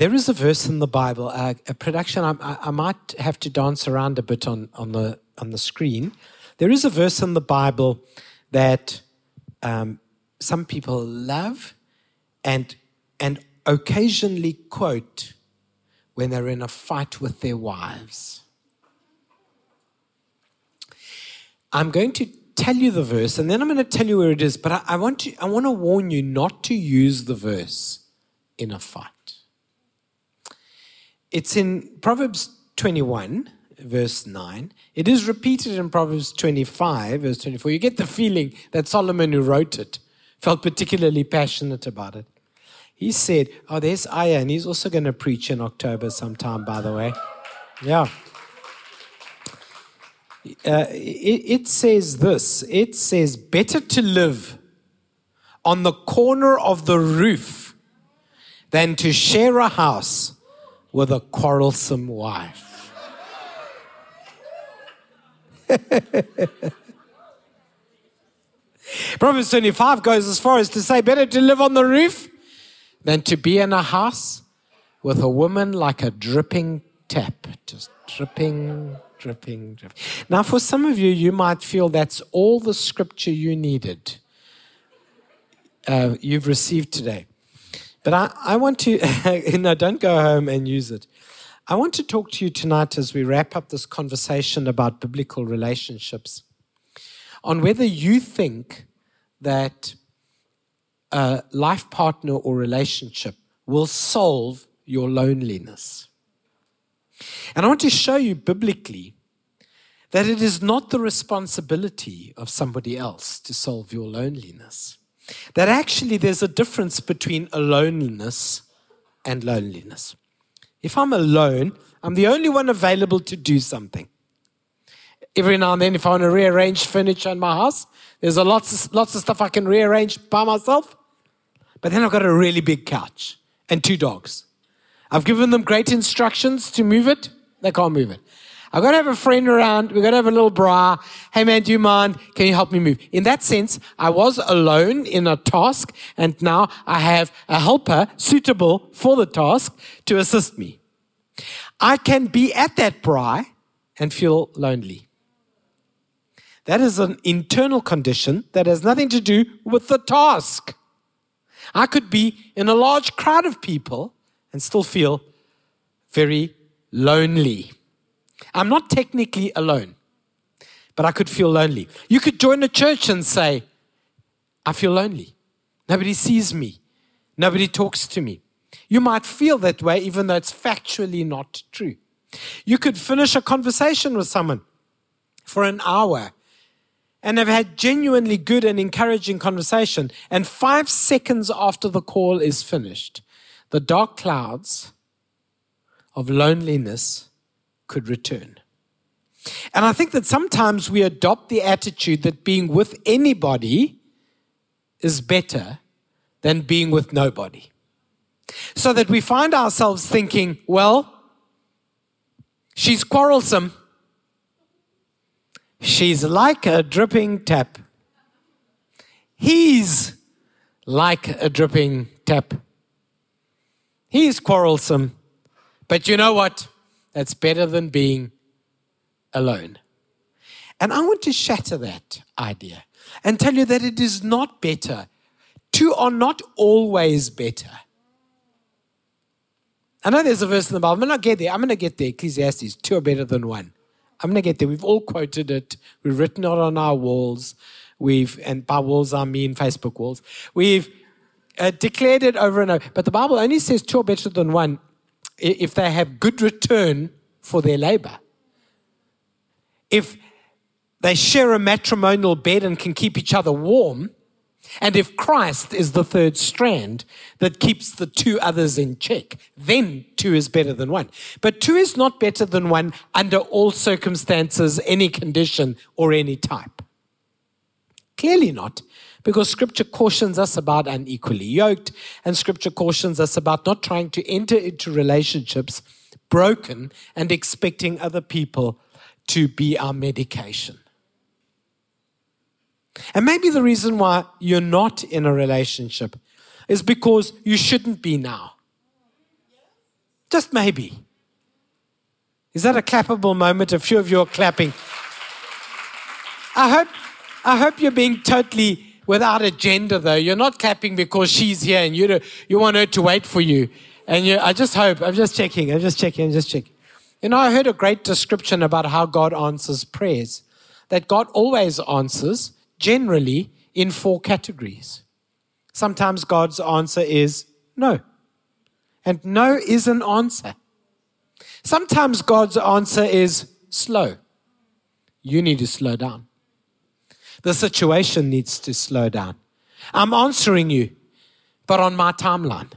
There is a verse in the Bible, a production, I might have to dance around a bit on the screen. There is a verse in the Bible that some people love and occasionally quote when they're in a fight with their wives. I'm going to tell you the verse, and then I'm going to tell you where it is, but I want to warn you not to use the verse in a fight. It's in Proverbs 21, verse 9. It is repeated in Proverbs 25, verse 24. You get the feeling that Solomon, who wrote it, felt particularly passionate about it. He said, oh, there's Aya, and he's also going to preach in October sometime, by the way. Yeah. It says this. It says, better to live on the corner of the roof than to share a house with a quarrelsome wife. Proverbs 25 goes as far as to say, better to live on the roof than to be in a house with a woman like a dripping tap. Just dripping, dripping, dripping. Now, for some of you, you might feel that's all the scripture you needed, you've received today. But I want to, no, don't go home and use it. I want to talk to you tonight as we wrap up this conversation about biblical relationships on whether you think that a life partner or relationship will solve your loneliness. And I want to show you biblically that it is not the responsibility of somebody else to solve your loneliness. That actually there's a difference between aloneness and loneliness. If I'm alone, I'm the only one available to do something. Every now and then, if I want to rearrange furniture in my house, there's lots of stuff I can rearrange by myself. But then I've got a really big couch and two dogs. I've given them great instructions to move it. They can't move it. I've got to have a friend around. We've got to have a little bra. Hey, man, do you mind? Can you help me move? In that sense, I was alone in a task, and now I have a helper suitable for the task to assist me. I can be at that bra and feel lonely. That is an internal condition that has nothing to do with the task. I could be in a large crowd of people and still feel very lonely. I'm not technically alone, but I could feel lonely. You could join a church and say, I feel lonely. Nobody sees me. Nobody talks to me. You might feel that way, even though it's factually not true. You could finish a conversation with someone for an hour and have had genuinely good and encouraging conversation. And 5 seconds after the call is finished, the dark clouds of loneliness could return. And I think that sometimes we adopt the attitude that being with anybody is better than being with nobody. So that we find ourselves thinking, well, she's quarrelsome. She's like a dripping tap. He's like a dripping tap. He's quarrelsome. But you know what? That's better than being alone. And I want to shatter that idea and tell you that it is not better. Two are not always better. I know there's a verse in the Bible. I'm going to get there. Ecclesiastes, two are better than one. I'm going to get there. We've all quoted it. We've written it on our walls. And by walls, I mean Facebook walls. We've declared it over and over. But the Bible only says two are better than one if they have good return for their labor. If they share a matrimonial bed and can keep each other warm, and if Christ is the third strand that keeps the two others in check, then two is better than one. But two is not better than one under all circumstances, any condition, or any type. Clearly not. Because Scripture cautions us about unequally yoked, and Scripture cautions us about not trying to enter into relationships broken and expecting other people to be our medication. And maybe the reason why you're not in a relationship is because you shouldn't be now. Just maybe. Is that a clappable moment? A few of you are clapping. I hope you're being totally without agenda, though. You're not clapping because she's here and you want her to wait for you. And I just hope. I'm just checking. I heard a great description about how God answers prayers. That God always answers, generally, in 4 categories. Sometimes God's answer is no. And no is an answer. Sometimes God's answer is slow. You need to slow down. The situation needs to slow down. I'm answering you, but on my timeline.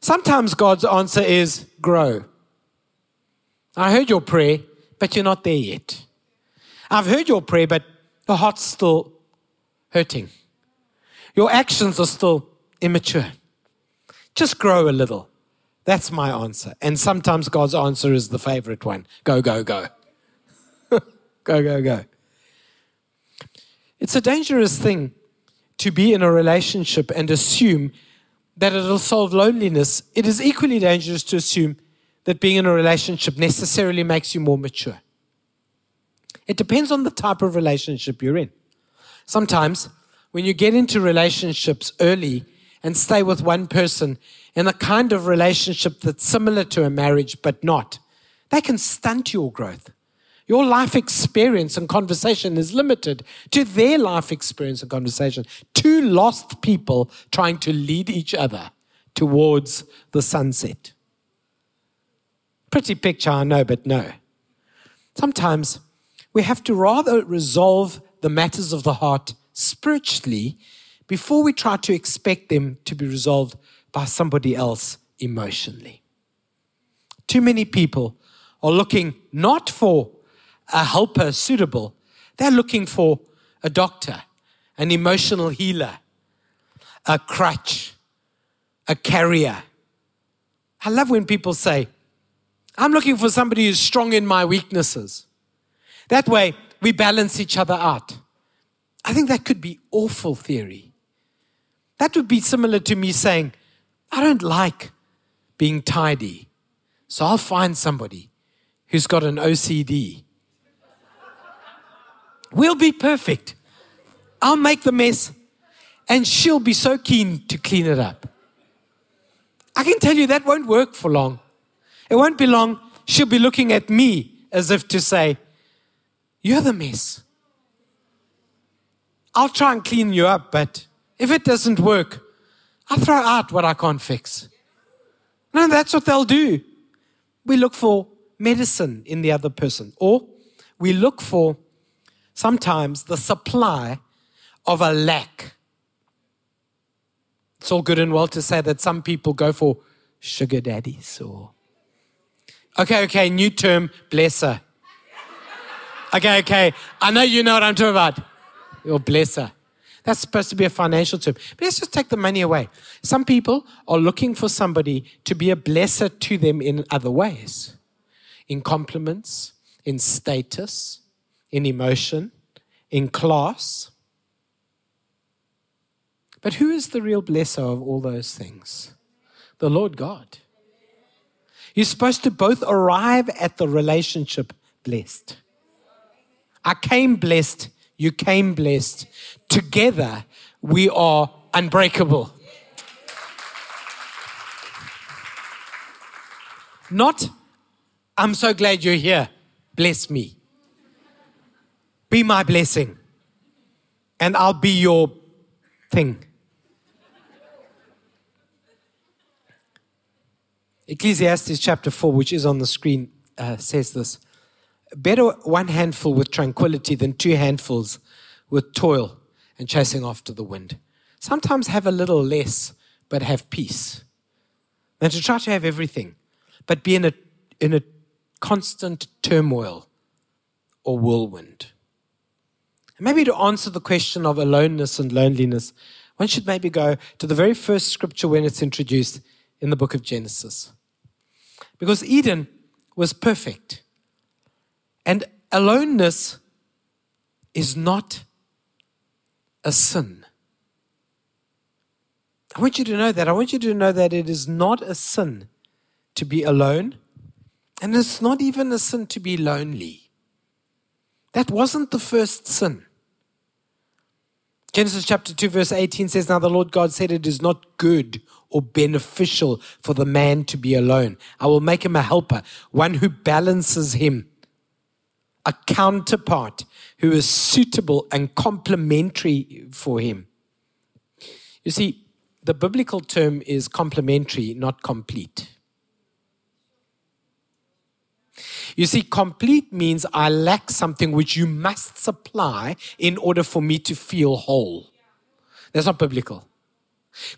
Sometimes God's answer is grow. I heard your prayer, but you're not there yet. I've heard your prayer, but your heart's still hurting. Your actions are still immature. Just grow a little. That's my answer. And sometimes God's answer is the favorite one. Go, go, go. Go, go, go. It's a dangerous thing to be in a relationship and assume that it'll solve loneliness. It is equally dangerous to assume that being in a relationship necessarily makes you more mature. It depends on the type of relationship you're in. Sometimes when you get into relationships early and stay with one person in a kind of relationship that's similar to a marriage but not, they can stunt your growth. Your life experience and conversation is limited to their life experience and conversation. 2 lost people trying to lead each other towards the sunset. Pretty picture, I know, but no. Sometimes we have to rather resolve the matters of the heart spiritually before we try to expect them to be resolved by somebody else emotionally. Too many people are looking not for a helper suitable. They're looking for a doctor, an emotional healer, a crutch, a carrier. I love when people say, I'm looking for somebody who's strong in my weaknesses. That way, we balance each other out. I think that could be awful theory. That would be similar to me saying, I don't like being tidy, so I'll find somebody who's got an OCD. We'll be perfect. I'll make the mess, and she'll be so keen to clean it up. I can tell you that won't work for long. It won't be long. She'll be looking at me as if to say, you're the mess. I'll try and clean you up, but if it doesn't work, I'll throw out what I can't fix. No, that's what they'll do. We look for medicine in the other person, or we look for sometimes the supply of a lack. It's all good and well to say that some people go for sugar daddies or... Okay, new term, blesser. Okay, I know you know what I'm talking about. Your blesser. That's supposed to be a financial term. But let's just take the money away. Some people are looking for somebody to be a blesser to them in other ways. In compliments, in status, in emotion, in class. But who is the real blesser of all those things? The Lord God. You're supposed to both arrive at the relationship blessed. I came blessed, you came blessed. Together, we are unbreakable. Not, I'm so glad you're here, bless me. Be my blessing, and I'll be your thing. Ecclesiastes chapter 4, which is on the screen, says this. Better one handful with tranquility than 2 handfuls with toil and chasing after the wind. Sometimes have a little less, but have peace. Than to try to have everything, but be in a constant turmoil or whirlwind. And maybe to answer the question of aloneness and loneliness, one should maybe go to the very first scripture when it's introduced in the book of Genesis. Because Eden was perfect. And aloneness is not a sin. I want you to know that. I want you to know that it is not a sin to be alone. And it's not even a sin to be lonely. That wasn't the first sin. Genesis chapter 2 verse 18 says, "Now the Lord God said, it is not good or beneficial for the man to be alone. I will make him a helper, one who balances him, a counterpart who is suitable and complementary for him." You see, the biblical term is complementary, not complete. You see, complete means I lack something which you must supply in order for me to feel whole. That's not biblical.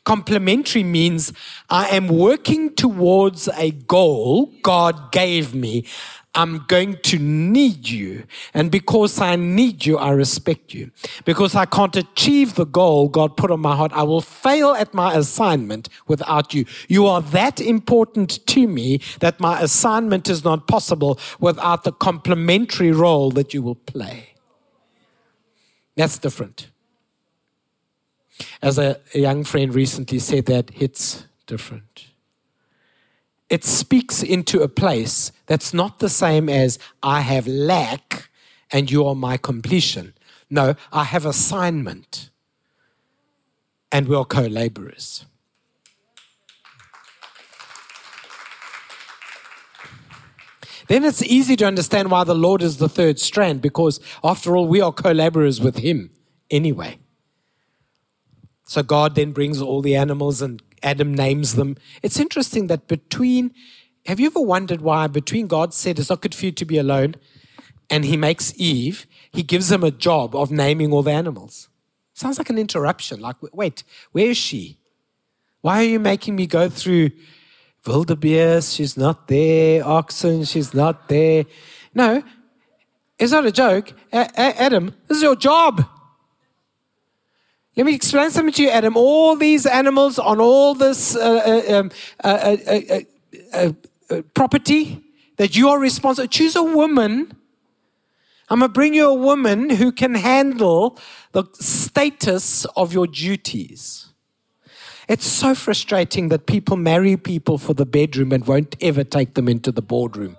Complementary means I am working towards a goal God gave me. I'm going to need you. And because I need you, I respect you. Because I can't achieve the goal God put on my heart, I will fail at my assignment without you. You are that important to me that my assignment is not possible without the complementary role that you will play. That's different. As a young friend recently said, that hits different. It speaks into a place that's not the same as I have lack and you are my completion. No, I have assignment and we are co-laborers. Then it's easy to understand why the Lord is the third strand, because after all, we are co-laborers with him anyway. So God then brings all the animals and Adam names them. It's interesting that have you ever wondered why between God said it's not good for you to be alone and he makes Eve, he gives him a job of naming all the animals. Sounds like an interruption. Like, wait, where is she? Why are you making me go through wildebeest? She's not there. Oxen, she's not there. No, it's not a joke. Adam, this is your job. Let me explain something to you, Adam. All these animals on all this property that you are responsible. Choose a woman. I'm going to bring you a woman who can handle the status of your duties. It's so frustrating that people marry people for the bedroom and won't ever take them into the boardroom.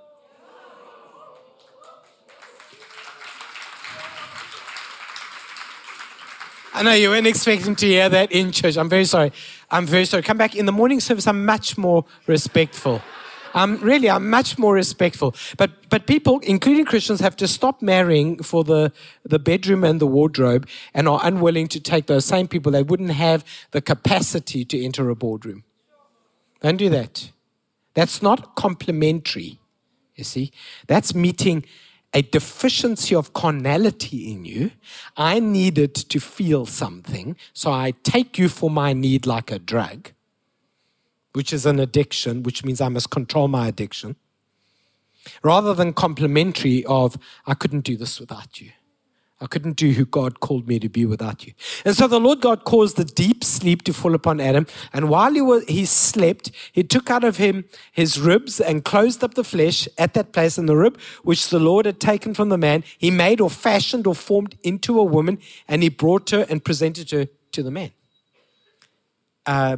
I know you weren't expecting to hear that in church. I'm very sorry. Come back in the morning service. I'm much more respectful. I'm much more respectful. But people, including Christians, have to stop marrying for the bedroom and the wardrobe and are unwilling to take those same people. They wouldn't have the capacity to enter a boardroom. Don't do that. That's not complementary, you see. That's meeting a deficiency of carnality in you. I needed to feel something, so I take you for my need like a drug, which is an addiction, which means I must control my addiction, rather than complementary of I couldn't do this without you. I couldn't do who God called me to be without you. And so the Lord God caused the deep sleep to fall upon Adam. And while he slept, he took out of him his ribs and closed up the flesh at that place. And the rib, which the Lord had taken from the man, he made or fashioned or formed into a woman. And he brought her and presented her to the man. A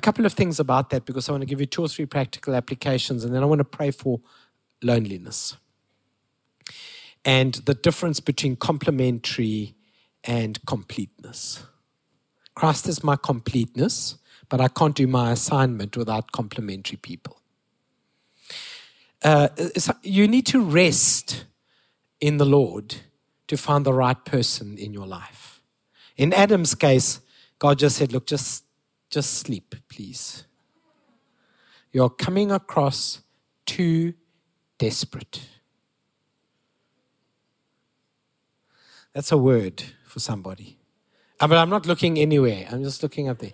couple of things about that, because I want to give you 2 or 3 practical applications. And then I want to pray for loneliness and the difference between complementary and completeness. Christ is my completeness, but I can't do my assignment without complementary people. So you need to rest in the Lord to find the right person in your life. In Adam's case, God just said, look, just sleep, please. You're coming across too desperate. That's a word for somebody. But I'm not looking anywhere. I'm just looking up there.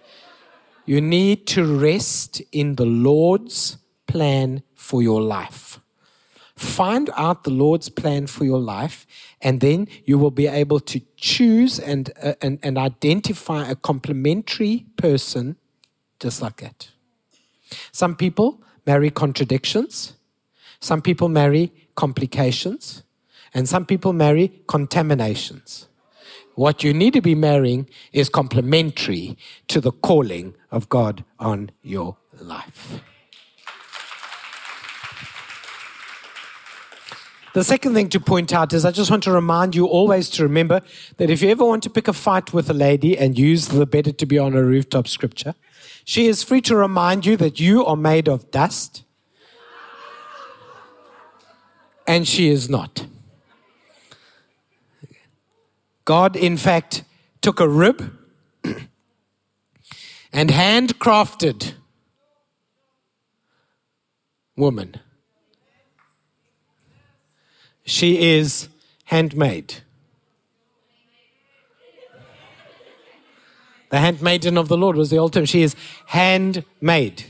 You need to rest in the Lord's plan for your life. Find out the Lord's plan for your life, and then you will be able to choose and identify a complementary person just like that. Some people marry contradictions. Some people marry complications. And some people marry contaminations. What you need to be marrying is complementary to the calling of God on your life. The second thing to point out is I just want to remind you always to remember that if you ever want to pick a fight with a lady and use the better to be on a rooftop scripture, she is free to remind you that you are made of dust and she is not. God, in fact, took a rib and handcrafted woman. She is handmade. The handmaiden of the Lord was the old term. She is handmade.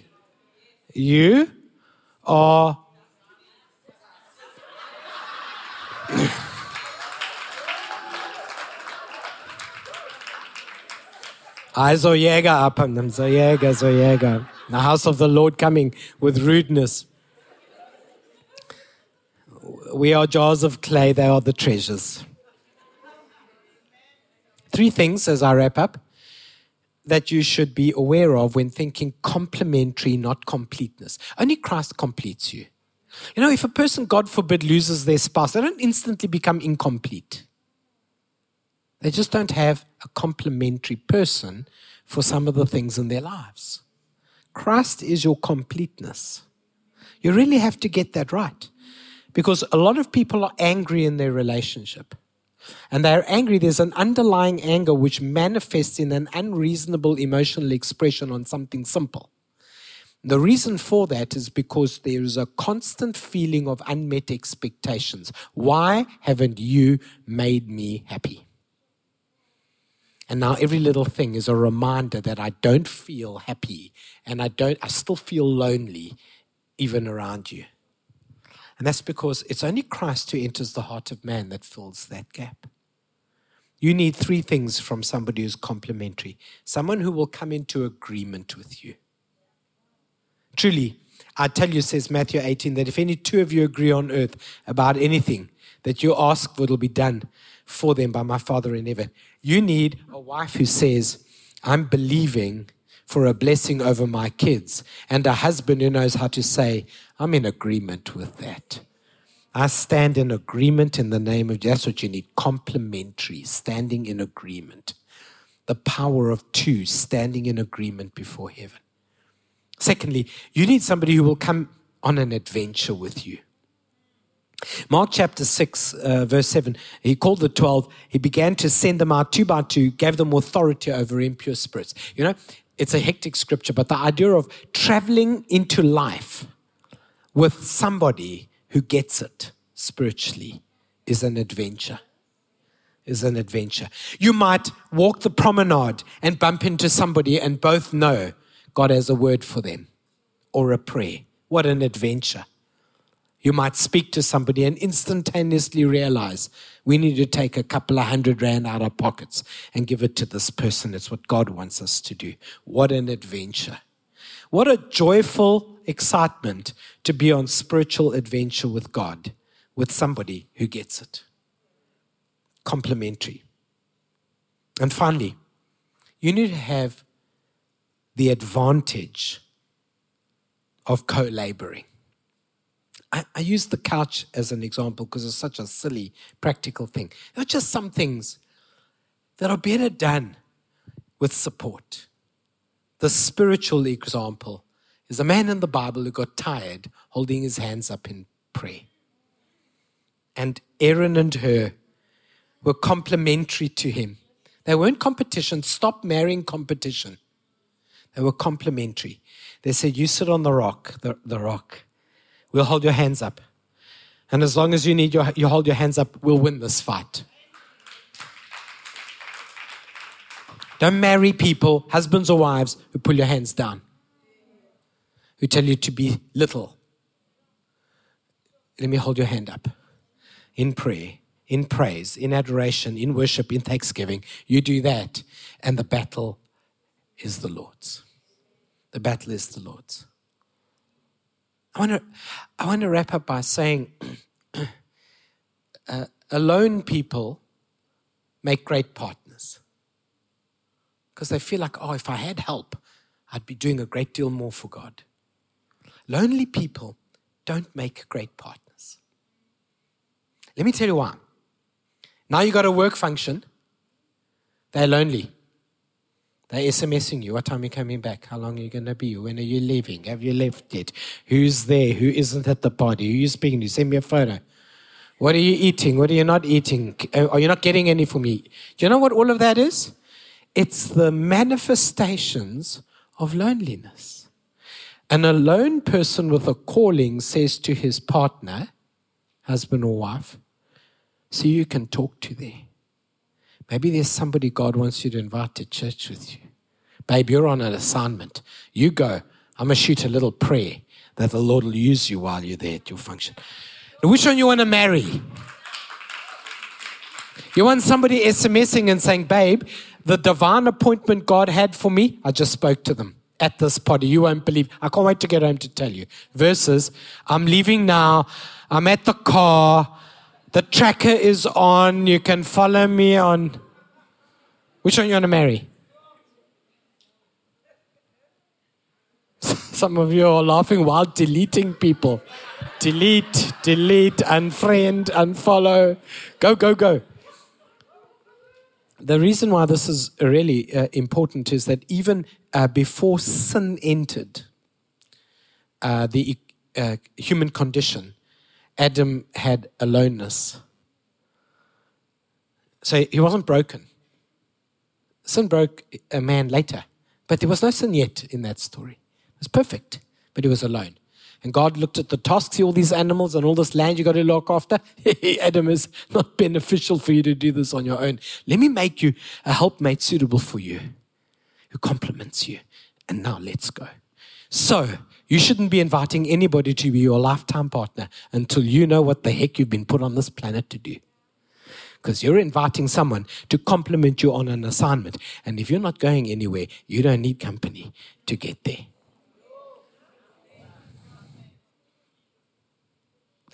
You are... So Jäger. The house of the Lord coming with rudeness. We are jars of clay, they are the treasures. Three things as I wrap up that you should be aware of when thinking complementary, not completeness. Only Christ completes you. You know, if a person, God forbid, loses their spouse, they don't instantly become incomplete. They just don't have a complementary person for some of the things in their lives. Christ is your completeness. You really have to get that right. Because a lot of people are angry in their relationship. And they're angry. There's an underlying anger which manifests in an unreasonable emotional expression on something simple. The reason for that is because there is a constant feeling of unmet expectations. Why haven't you made me happy? And now every little thing is a reminder that I don't feel happy and I still feel lonely even around you. And that's because it's only Christ who enters the heart of man that fills that gap. You need three things from somebody who's complementary. Someone who will come into agreement with you. Truly, I tell you, says Matthew 18, that if any two of you agree on earth about anything that you ask, it will be done for them by my Father in heaven. You need a wife who says, I'm believing for a blessing over my kids, and a husband who knows how to say, I'm in agreement with that. I stand in agreement in the name of Jesus. That's what you need, complementary, standing in agreement. The power of two, standing in agreement before heaven. Secondly, you need somebody who will come on an adventure with you. Mark chapter 6, verse 7, he called the 12. He began to send them out two by two, gave them authority over impure spirits. You know, it's a hectic scripture, but the idea of traveling into life with somebody who gets it spiritually is an adventure. You might walk the promenade and bump into somebody and both know God has a word for them or a prayer. What an adventure. You might speak to somebody and instantaneously realize we need to take a couple of $100 out of pockets and give it to this person. It's what God wants us to do. What an adventure. What a joyful excitement to be on spiritual adventure with God, with somebody who gets it. Complementary. And finally, you need to have the advantage of co-laboring. I use the couch as an example because it's such a silly, practical thing. There are just some things that are better done with support. The spiritual example is a man in the Bible who got tired holding his hands up in prayer. And Aaron and Hur were complementary to him. They weren't competition. Stop marrying competition. They were complementary. They said, you sit on the rock, the rock. We'll hold your hands up. And as long as you hold your hands up, we'll win this fight. Don't marry people, husbands or wives, who pull your hands down, who tell you to be little. Let me hold your hand up. In prayer, in praise, in adoration, in worship, in thanksgiving, you do that, and the battle is the Lord's. The battle is the Lord's. I want to wrap up by saying alone people make great partners because they feel like, if I had help, I'd be doing a great deal more for God. Lonely people don't make great partners. Let me tell you why. Now you got a work function. They're lonely. They're SMSing you. What time are you coming back? How long are you going to be? When are you leaving? Have you left it? Who's there? Who isn't at the party? Who are you speaking to? Send me a photo. What are you eating? What are you not eating? Are you not getting any for me? Do you know what all of that is? It's the manifestations of loneliness. An alone person with a calling says to his partner, husband or wife, so you can talk to them. Maybe there's somebody God wants you to invite to church with you. Babe, you're on an assignment. You go. I'm going to shoot a little prayer that the Lord will use you while you're there at your function. Now, which one you want to marry? You want somebody SMSing and saying, babe, the divine appointment God had for me, I just spoke to them at this party. You won't believe. I can't wait to get home to tell you. Versus, I'm leaving now. I'm at the car. The tracker is on. You can follow me on. Which one you want to marry? Some of you are laughing while deleting people. Delete, unfriend, unfollow. Go. The reason why this is really important is that even before sin entered the human condition, Adam had aloneness. So he wasn't broken. Sin broke a man later. But there was no sin yet in that story. It was perfect, but he was alone. And God looked at the tasks, all these animals and all this land you got to look after. Adam, is not beneficial for you to do this on your own. Let me make you a helpmate suitable for you, who complements you. And now let's go. So, you shouldn't be inviting anybody to be your lifetime partner until you know what the heck you've been put on this planet to do. Because you're inviting someone to compliment you on an assignment. And if you're not going anywhere, you don't need company to get there.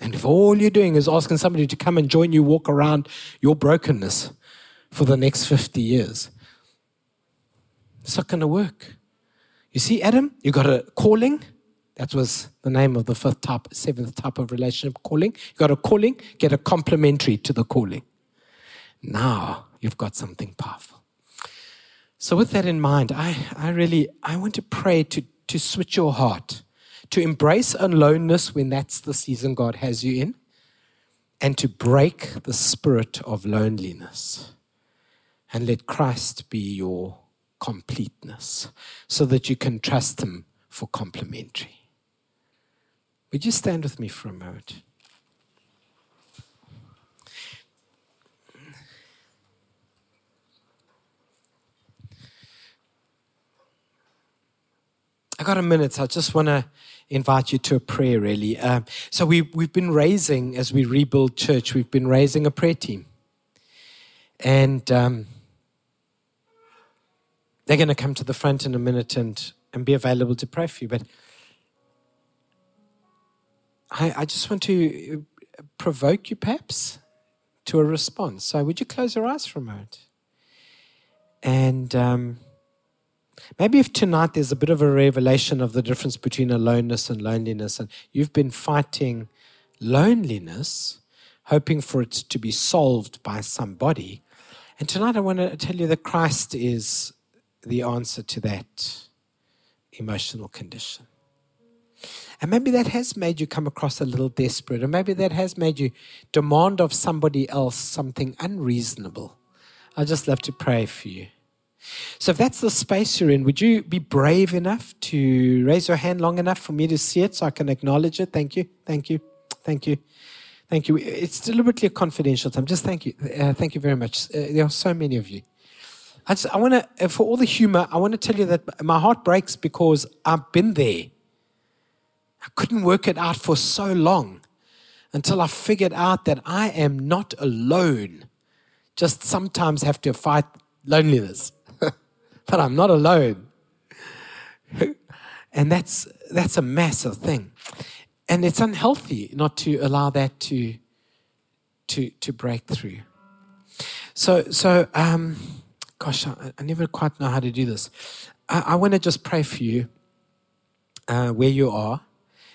And if all you're doing is asking somebody to come and join you, walk around your brokenness for the next 50 years, it's not going to work. You see, Adam, you got a calling. That was the name of the seventh type of relationship, calling. You got a calling, get a complementary to the calling. Now you've got something powerful. So with that in mind, I want to pray to switch your heart, to embrace aloneness when that's the season God has you in, and to break the spirit of loneliness and let Christ be your completeness so that you can trust Him for complementary. Would you stand with me for a moment? I got a minute. So I just want to invite you to a prayer, really. So we've been raising, as we rebuild church, we've been raising a prayer team. And they're going to come to the front in a minute and be available to pray for you. But I just want to provoke you perhaps to a response. So would you close your eyes for a moment? And maybe if tonight there's a bit of a revelation of the difference between aloneness and loneliness, and you've been fighting loneliness, hoping for it to be solved by somebody. And tonight I want to tell you that Christ is the answer to that emotional condition. And maybe that has made you come across a little desperate, or maybe that has made you demand of somebody else something unreasonable. I'd just love to pray for you. So if that's the space you're in, would you be brave enough to raise your hand long enough for me to see it so I can acknowledge it? Thank you. It's deliberately a confidential time. Just thank you. Thank you very much. There are so many of you. I want to, for all the humor, I want to tell you that my heart breaks because I've been there. I couldn't work it out for so long until I figured out that I am not alone. Just sometimes have to fight loneliness. But I'm not alone. And that's a massive thing. And it's unhealthy not to allow that to break through. So gosh, I never quite know how to do this. I want to just pray for you where you are.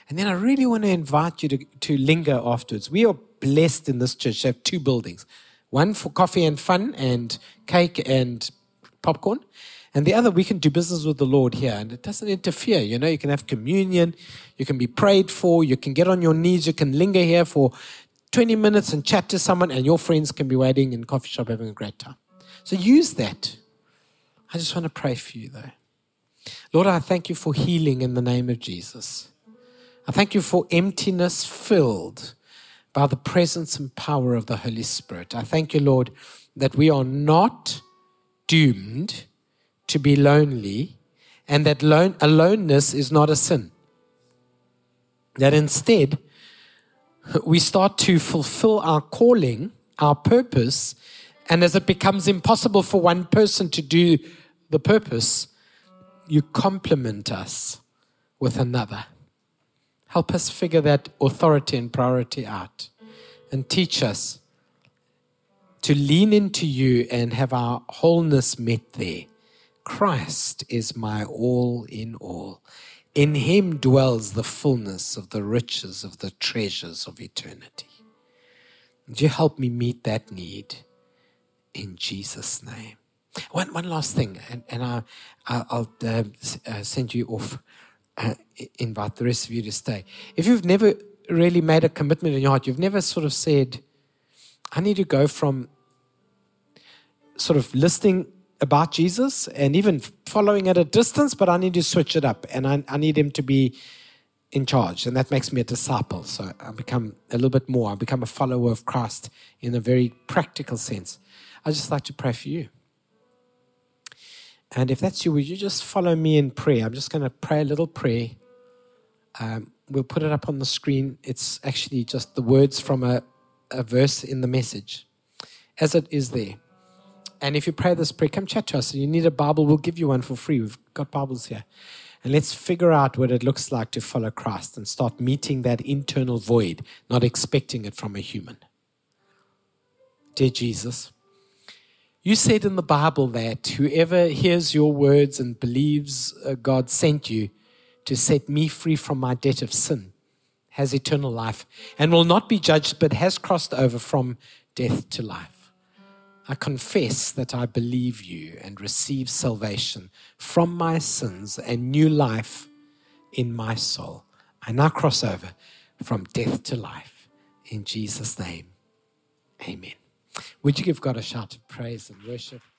And then I really want to invite you to linger afterwards. We are blessed in this church to have two buildings. One for coffee and fun and cake and popcorn. And the other, we can do business with the Lord here. And it doesn't interfere, you know. You can have communion. You can be prayed for. You can get on your knees. You can linger here for 20 minutes and chat to someone. And your friends can be waiting in a coffee shop having a great time. So use that. I just want to pray for you though. Lord, I thank you for healing in the name of Jesus. I thank you for emptiness filled by the presence and power of the Holy Spirit. I thank you, Lord, that we are not doomed to be lonely, and that aloneness is not a sin. That instead, we start to fulfill our calling, our purpose, and as it becomes impossible for one person to do the purpose, you complement us with another. Help us figure that authority and priority out, and teach us to lean into you and have our wholeness met there. Christ is my all in all. In him dwells the fullness of the riches of the treasures of eternity. Would you help me meet that need in Jesus' name? One last thing, and I'll send you off, invite the rest of you to stay. If you've never really made a commitment in your heart, you've never sort of said, I need to go from sort of listening about Jesus and even following at a distance, but I need to switch it up and I need him to be in charge, and that makes me a disciple. So I become a little bit more. I become a follower of Christ in a very practical sense. I'd just like to pray for you. And if that's you, would you just follow me in prayer? I'm just going to pray a little prayer. We'll put it up on the screen. It's actually just the words from a verse in the message as it is there. And if you pray this prayer, come chat to us. If you need a Bible, we'll give you one for free. We've got Bibles here. And let's figure out what it looks like to follow Christ and start meeting that internal void, not expecting it from a human. Dear Jesus, you said in the Bible that whoever hears your words and believes God sent you to set me free from my debt of sin has eternal life and will not be judged, but has crossed over from death to life. I confess that I believe you and receive salvation from my sins and new life in my soul. I now cross over from death to life. In Jesus' name, amen. Would you give God a shout of praise and worship?